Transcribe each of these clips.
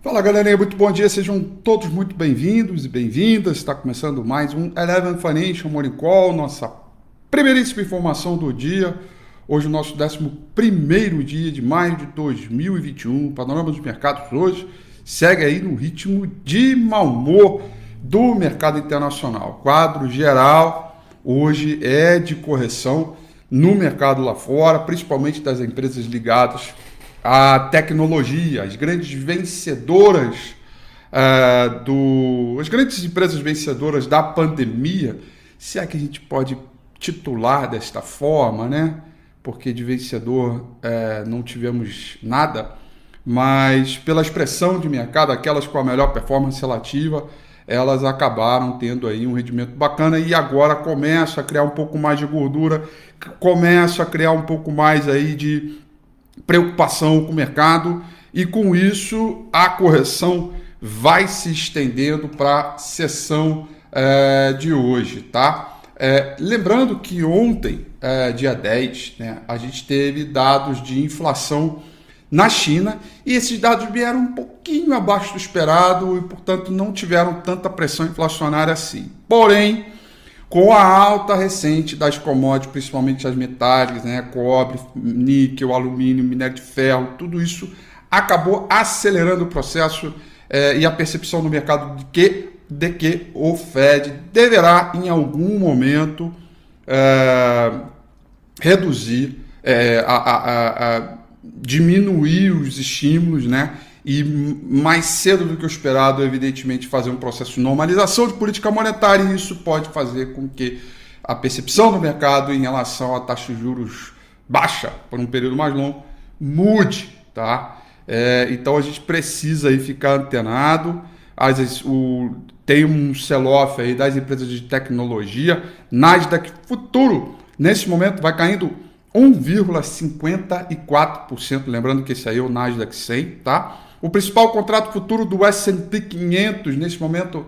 Fala galerinha, muito bom dia, sejam todos muito bem-vindos e bem-vindas. Está começando mais um Eleven Financial Morning Call, nossa primeiríssima informação do dia. Hoje o nosso 11º dia de maio de 2021, o panorama dos mercados hoje segue aí no ritmo de mau humor do mercado internacional. O quadro geral hoje é de correção no mercado lá fora, principalmente das empresas ligadas a tecnologia, as grandes vencedoras as grandes empresas vencedoras da pandemia, se é que a gente pode titular desta forma, né? Porque de vencedor não tivemos nada, mas pela expressão de mercado, aquelas com a melhor performance relativa, elas acabaram tendo aí um rendimento bacana e agora começa a criar um pouco mais de gordura, começa a criar um pouco mais aí de preocupação com o mercado, e com isso a correção vai se estendendo para a sessão de hoje, tá? Lembrando que ontem, dia 10, né, a gente teve dados de inflação na China, e esses dados vieram um pouquinho abaixo do esperado e, portanto, não tiveram tanta pressão inflacionária assim. Porém, com a alta recente das commodities, principalmente as metálicas, né, cobre, níquel, alumínio, minério de ferro, tudo isso acabou acelerando o processo e a percepção do mercado de que o Fed deverá, em algum momento, reduzir, diminuir os estímulos, né, e mais cedo do que o esperado, evidentemente, fazer um processo de normalização de política monetária, e isso pode fazer com que a percepção do mercado em relação à taxa de juros baixa por um período mais longo mude, tá? Então a gente precisa aí ficar antenado. Às vezes, tem um sell-off aí das empresas de tecnologia. Nasdaq futuro, nesse momento, vai caindo 1,54%, lembrando que esse aí é o Nasdaq 100, tá? O principal contrato futuro do S&P 500, nesse momento,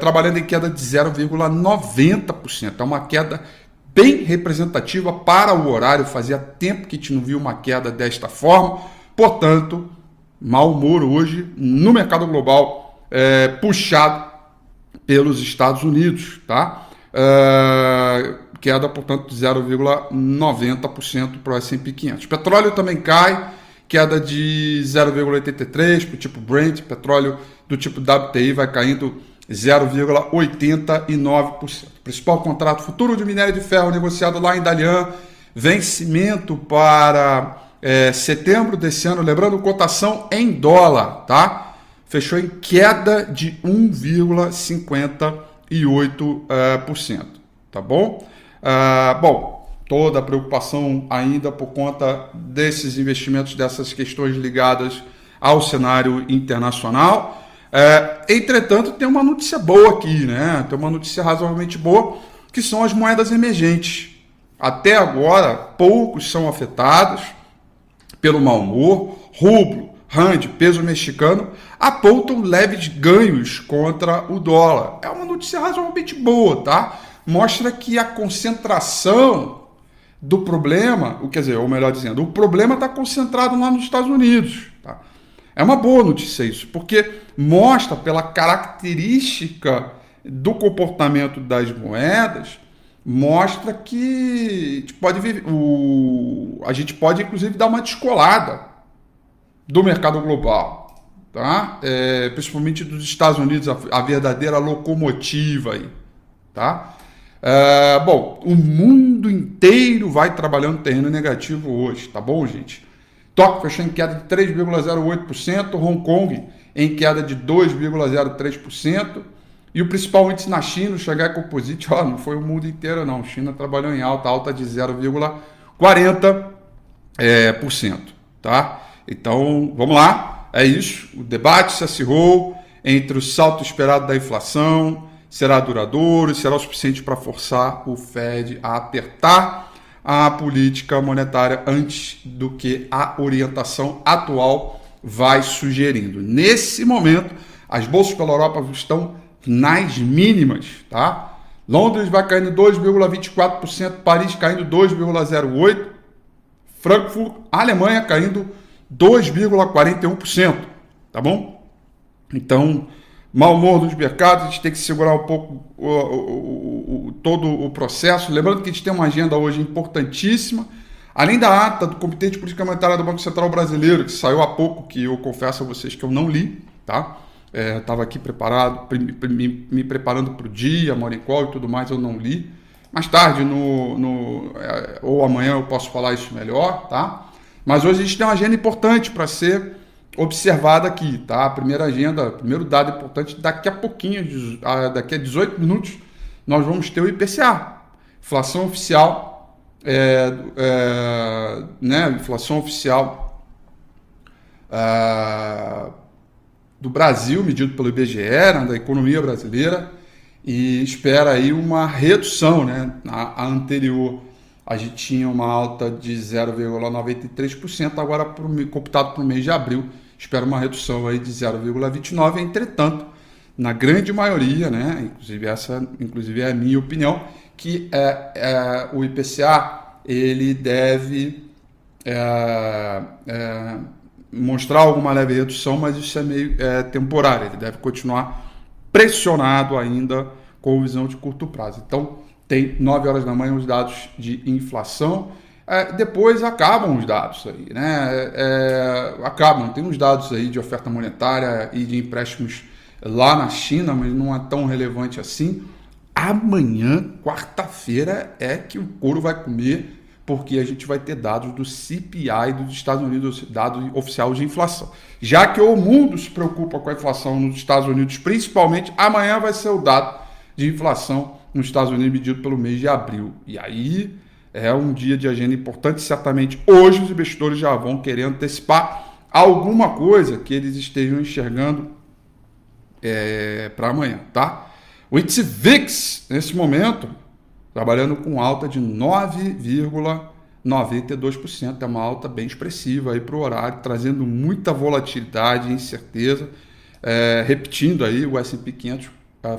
trabalhando em queda de 0,90%. É uma queda bem representativa para o horário. Fazia tempo que a gente não viu uma queda desta forma. Portanto, mau humor hoje no mercado global, puxado pelos Estados Unidos, tá? Queda, portanto, de 0,90% para o S&P 500. Petróleo também cai, queda de 0,83% para o tipo Brent. Petróleo do tipo WTI vai caindo 0,89%. Principal contrato futuro de minério de ferro negociado lá em Dalian, vencimento para setembro desse ano, lembrando, cotação em dólar, tá? Fechou em queda de 1,58%, tá bom? Bom, toda a preocupação ainda por conta desses investimentos, dessas questões ligadas ao cenário internacional. Entretanto, tem uma notícia boa aqui, né? Tem uma notícia razoavelmente boa, que são as moedas emergentes. Até agora, poucos são afetados pelo mau humor. Rublo, Rand, peso mexicano apontam leves ganhos contra o dólar. É uma notícia razoavelmente boa, tá? Mostra que a concentração do problema, ou melhor dizendo, o problema está concentrado lá nos Estados Unidos, tá? É uma boa notícia isso, porque mostra, pela característica do comportamento das moedas, mostra que a gente pode inclusive dar uma descolada do mercado global, tá? Principalmente dos Estados Unidos, a verdadeira locomotiva aí, tá? Bom, o mundo inteiro vai trabalhando terreno negativo hoje, tá bom, gente? Tóquio fechou em queda de 3,08%, Hong Kong em queda de 2,03%, e o principal índice na China, o Shanghai Composite, não foi o mundo inteiro não, China trabalhou em alta de 0,40%, tá? Então, vamos lá, é isso, o debate se acirrou entre o salto esperado da inflação. Será duradouro? Será o suficiente para forçar o Fed a apertar a política monetária antes do que a orientação atual vai sugerindo? Nesse momento, as bolsas pela Europa estão nas mínimas, tá? Londres vai caindo 2,24%, Paris caindo 2,08%, Frankfurt, Alemanha, caindo 2,41%. tá bom? Então, mau humor dos mercados, a gente tem que segurar um pouco todo o processo. Lembrando que a gente tem uma agenda hoje importantíssima, além da ata do Comitê de Política Monetária do Banco Central Brasileiro, que saiu há pouco, que eu confesso a vocês que eu não li, tá? Estava aqui preparado, me preparando para o dia, Moricol e tudo mais, eu não li. Mais tarde, ou amanhã, eu posso falar isso melhor, tá? Mas hoje a gente tem uma agenda importante para ser observada aqui, tá? A primeira agenda, primeiro dado importante, daqui a pouquinho, daqui a 18 minutos, nós vamos ter o IPCA, inflação oficial, né? Inflação oficial do Brasil, medido pelo IBGE, né? Da economia brasileira, e espera aí uma redução, né? A anterior a gente tinha uma alta de 0,93%, agora computado para o mês de abril, espera uma redução aí de 0,29%, entretanto, na grande maioria, né? Inclusive é a minha opinião, que o IPCA ele deve mostrar alguma leve redução, mas isso é meio temporário, ele deve continuar pressionado ainda com visão de curto prazo. Então, tem 9 horas da manhã os dados de inflação, depois acabam os dados aí, né? Acabam, tem uns dados aí de oferta monetária e de empréstimos lá na China, mas não é tão relevante assim. Amanhã, quarta-feira, é que o couro vai comer, porque a gente vai ter dados do CPI dos Estados Unidos, dado oficial de inflação. Já que o mundo se preocupa com a inflação nos Estados Unidos, principalmente, amanhã vai ser o dado de inflação nos Estados Unidos medido pelo mês de abril. E aí é um dia de agenda importante, certamente hoje os investidores já vão querer antecipar alguma coisa que eles estejam enxergando para amanhã, tá? O índice VIX, nesse momento, trabalhando com alta de 9,92%, é uma alta bem expressiva aí para o horário, trazendo muita volatilidade e incerteza, repetindo aí o S&P 500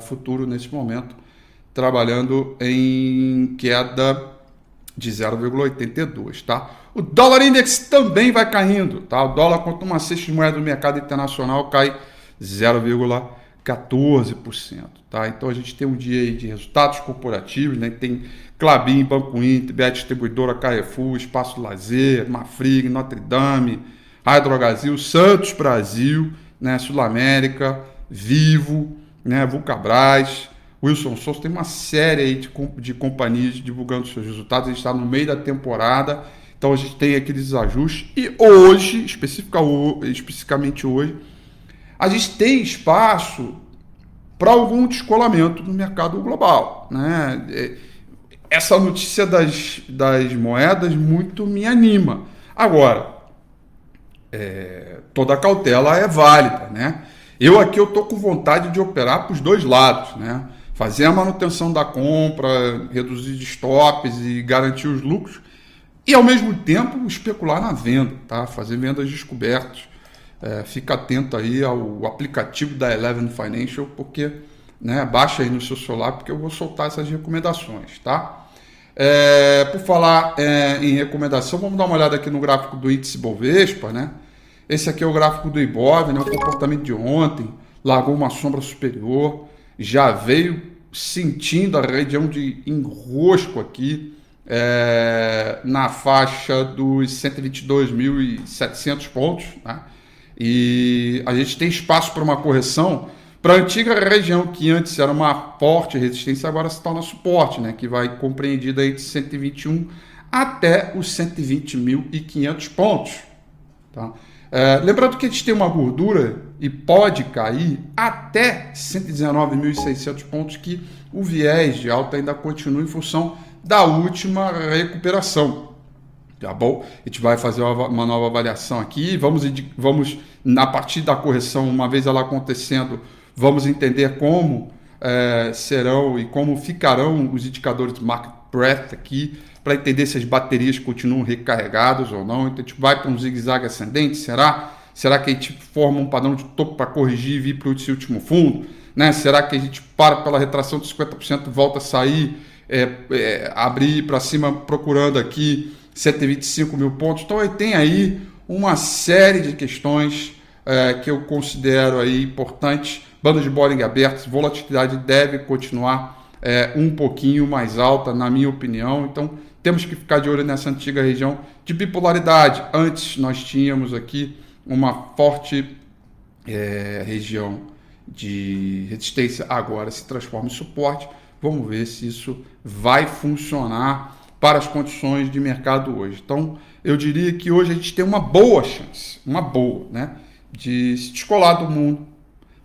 futuro nesse momento, trabalhando em queda de 0,82%, tá? O dólar index também vai caindo, tá? O dólar, quanto uma cesta de moeda do mercado internacional, cai 0,14%, tá? Então a gente tem um dia aí de resultados corporativos, né? Tem Klabin, Banco Inter, Bia Distribuidora, CAFU, Espaço Lazer, Mafrig, Notre Dame, Hidrogasil, Santos Brasil, né? Sul América, Vivo, né? Vulcabrás, Wilson Souza, tem uma série aí de companhias divulgando seus resultados. A gente está no meio da temporada, então a gente tem aqueles ajustes. E hoje, especificamente hoje, a gente tem espaço para algum descolamento no mercado global, né? Essa notícia das moedas muito me anima. Agora, toda cautela é válida, né? Eu tô com vontade de operar para os dois lados, né? Fazer a manutenção da compra, reduzir stops e garantir os lucros e, ao mesmo tempo, especular na venda, tá? Fazer vendas descobertas. Fica atento aí ao aplicativo da Eleven Financial, porque, né, baixa aí no seu celular, porque eu vou soltar essas recomendações, tá? Por falar em recomendação, vamos dar uma olhada aqui no gráfico do índice Bovespa, né? Esse aqui é o gráfico do Ibov, né? O comportamento de ontem, largou uma sombra superior, já veio sentindo a região de enrosco aqui, na faixa dos 122.700 pontos, né? E a gente tem espaço para uma correção para a antiga região que antes era uma forte resistência, agora se torna suporte, né? Que vai compreendida entre 121 até os 120.500 pontos. Tá? Lembrando que a gente tem uma gordura e pode cair até 119.600 pontos, que o viés de alta ainda continua em função da última recuperação. Tá bom? A gente vai fazer uma nova avaliação aqui, vamos a partir da correção, uma vez ela acontecendo, vamos entender como serão e como ficarão os indicadores do Market Breath aqui, para entender se as baterias continuam recarregadas ou não. Então a gente vai para um zigue-zague ascendente, será que a gente forma um padrão de topo para corrigir e vir para esse último fundo, né? Será que a gente para pela retração de 50%, volta a sair, abrir para cima procurando aqui 125.000 pontos? Então, tem aí uma série de questões que eu considero aí importante. Bandos de Bollinger abertos, volatilidade deve continuar um pouquinho mais alta, na minha opinião. Então, temos que ficar de olho nessa antiga região de bipolaridade. Antes, nós tínhamos aqui uma forte região de resistência. Agora se transforma em suporte. Vamos ver se isso vai funcionar para as condições de mercado hoje. Então, eu diria que hoje a gente tem uma boa chance, né, de se descolar do mundo.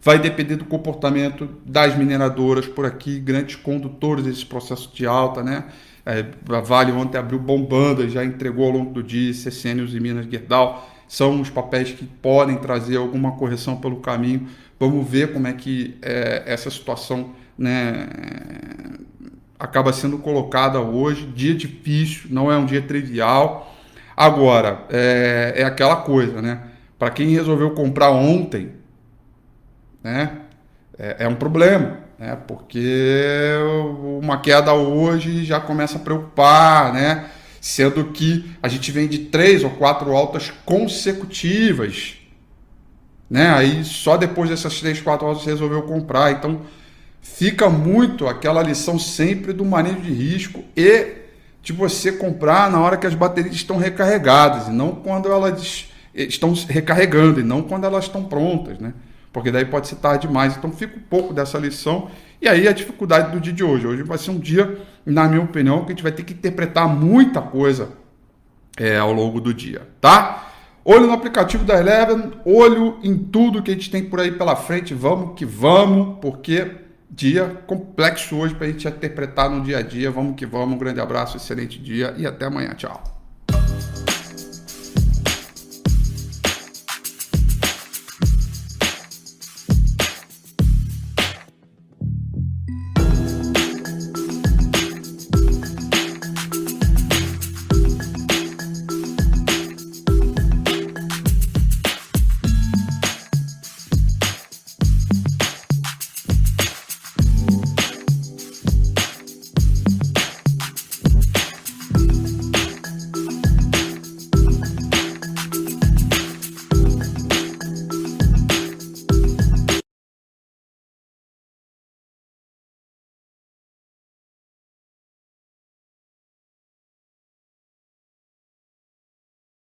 Vai depender do comportamento das mineradoras por aqui, grandes condutores desse processo de alta, né? A Vale ontem abriu bombando, já entregou ao longo do dia, CSN, Usiminas e Minas Gerdau, são os papéis que podem trazer alguma correção pelo caminho. Vamos ver como é que essa situação, né, acaba sendo colocada hoje. Dia difícil, não é um dia trivial. Agora, é aquela coisa, né? Para quem resolveu comprar ontem, né, é um problema, né, porque uma queda hoje já começa a preocupar, né, sendo que a gente vem de 3 ou 4 altas consecutivas, né, aí só depois dessas 3, 4 altas você resolveu comprar. Então fica muito aquela lição sempre do manejo de risco e de você comprar na hora que as baterias estão recarregadas e não quando elas estão recarregando e não quando elas estão prontas, né? Porque daí pode ser tarde demais. Então fica um pouco dessa lição. E aí a dificuldade do dia de hoje. Hoje vai ser um dia, na minha opinião, que a gente vai ter que interpretar muita coisa ao longo do dia, tá? Olho no aplicativo da Eleven, olho em tudo que a gente tem por aí pela frente. Vamos que vamos, porque dia complexo hoje para a gente interpretar no dia a dia. Vamos que vamos, um grande abraço, excelente dia e até amanhã. Tchau.